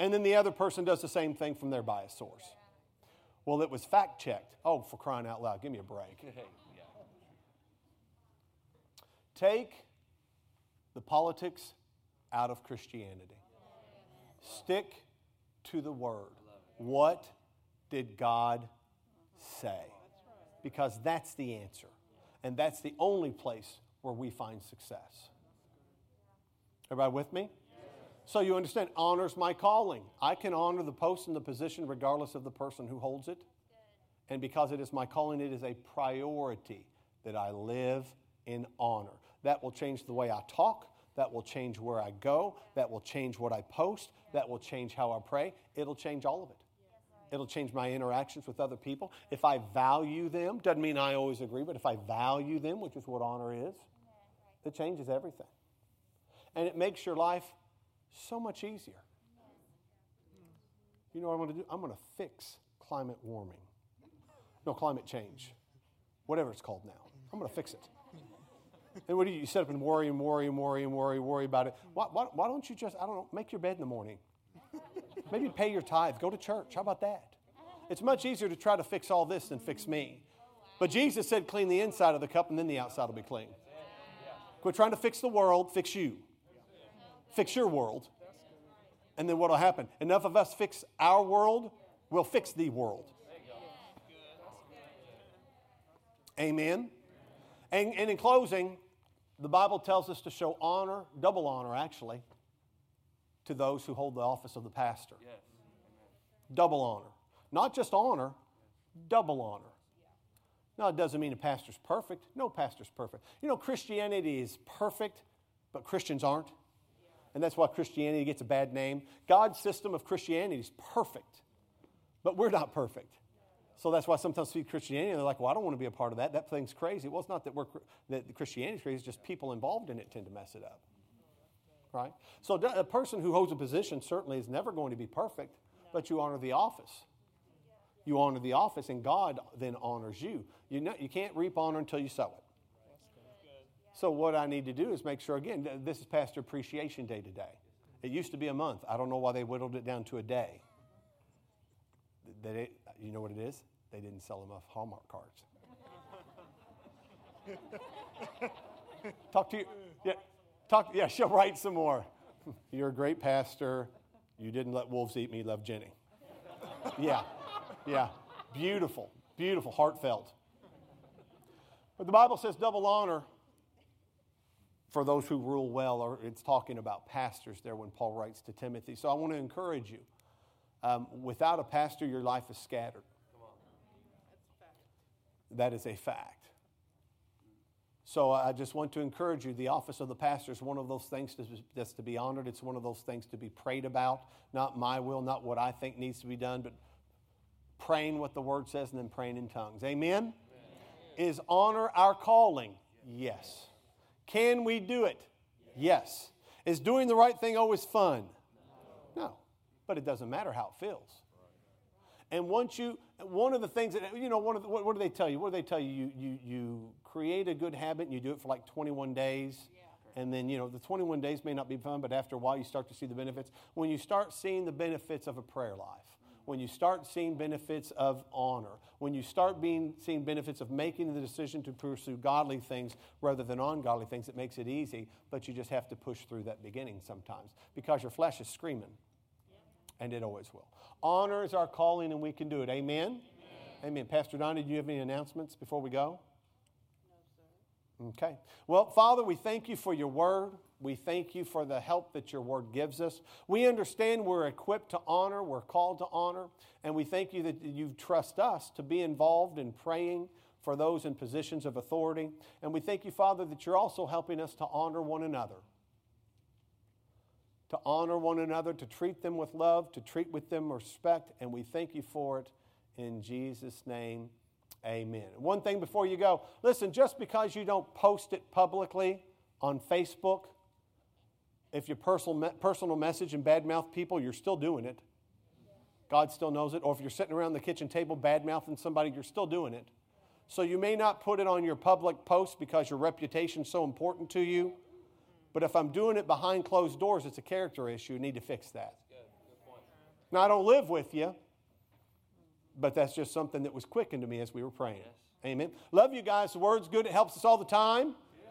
And then the other person does the same thing from their biased source. Well, it was fact-checked. Oh, for crying out loud, give me a break. Yeah. Take the politics out of Christianity. Stick to the Word. What did God say? Because that's the answer. And that's the only place where we find success. Everybody with me? So you understand, honors my calling. I can honor the post and the position regardless of the person who holds it. And because it is my calling, it is a priority that I live in honor. That will change the way I talk. That will change where I go. That will change what I post. That will change how I pray. It'll change all of it. It'll change my interactions with other people. If I value them, doesn't mean I always agree, but if I value them, which is what honor is, it changes everything. And it makes your life so much easier. You know what I'm going to do? I'm going to fix climate warming. No, climate change. Whatever it's called now. I'm going to fix it. And what do you sit up and worry about it? Why don't you just, I don't know, make your bed in the morning. Maybe pay your tithe. Go to church. How about that? It's much easier to try to fix all this than fix me. But Jesus said clean the inside of the cup and then the outside will be clean. Quit trying to fix the world. Fix you. Fix your world. And then what will happen? Enough of us fix our world, we'll fix the world. Amen. And in closing, the Bible tells us to show honor, double honor actually, to those who hold the office of the pastor. Double honor. Not just honor, double honor. Now, it doesn't mean a pastor's perfect. No pastor's perfect. You know, Christianity is perfect, but Christians aren't. And that's why Christianity gets a bad name. God's system of Christianity is perfect, but we're not perfect. So that's why sometimes we see Christianity, and they're like, well, I don't want to be a part of that. That thing's crazy. Well, it's not that that Christianity is crazy. It's just people involved in it tend to mess it up, right? So a person who holds a position certainly is never going to be perfect, but you honor the office. You honor the office, and God then honors you. You know, you can't reap honor until you sow it. So what I need to do is make sure, again, this is Pastor Appreciation Day today. It used to be a month. I don't know why they whittled it down to a day. You know what it is? They didn't sell enough Hallmark cards. Talk to you. Yeah, yeah, she'll write some more. You're a great pastor. You didn't let wolves eat me. Love Jenny. Yeah. Beautiful, beautiful, heartfelt. But the Bible says double honor for those who rule well, or it's talking about pastors there when Paul writes to Timothy. So I want to encourage you. Without a pastor, your life is scattered. That is a fact. So I just want to encourage you. The office of the pastor is one of those things that's to be honored. It's one of those things to be prayed about. Not my will, not what I think needs to be done, but praying what the Word says and then praying in tongues. Amen? Amen. Is honor our calling? Yes. Can we do it? Yes. Is doing the right thing always fun? No. But it doesn't matter how it feels. And one of the things that, you know, what do they tell you? What do they tell you? You create a good habit and you do it for like 21 days. And then, you know, the 21 days may not be fun, but after a while you start to see the benefits. When you start seeing the benefits of a prayer life, when you start seeing benefits of honor, when you start seeing benefits of making the decision to pursue godly things rather than ungodly things, it makes it easy, but you just have to push through that beginning sometimes because your flesh is screaming, and it always will. Honor is our calling, and we can do it. Amen? Amen. Amen. Pastor Donnie, do you have any announcements before we go? No, sir. Okay. Well, Father, we thank you for your word. We thank you for the help that your word gives us. We understand we're equipped to honor, we're called to honor, and we thank you that you trust us to be involved in praying for those in positions of authority. And we thank you, Father, that you're also helping us to honor one another. To honor one another, to treat them with love, to treat with them respect, and we thank you for it in Jesus' name. Amen. One thing before you go, listen, just because you don't post it publicly on Facebook, if your personal message and badmouth people, you're still doing it. God still knows it. Or if you're sitting around the kitchen table badmouthing somebody, you're still doing it. So you may not put it on your public post because your reputation's so important to you. But if I'm doing it behind closed doors, it's a character issue. You need to fix that. Good point. Now, I don't live with you, but that's just something that was quickened to me as we were praying. Yes. Amen. Love you guys. The word's good. It helps us all the time. Yeah.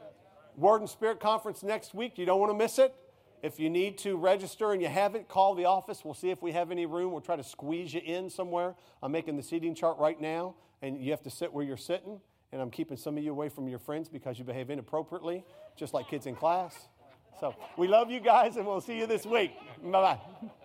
Word and Spirit Conference next week. You don't want to miss it. If you need to register and you haven't, call the office. We'll see if we have any room. We'll try to squeeze you in somewhere. I'm making the seating chart right now, and you have to sit where you're sitting. And I'm keeping some of you away from your friends because you behave inappropriately, just like kids in class. So we love you guys, and we'll see you this week. Bye-bye.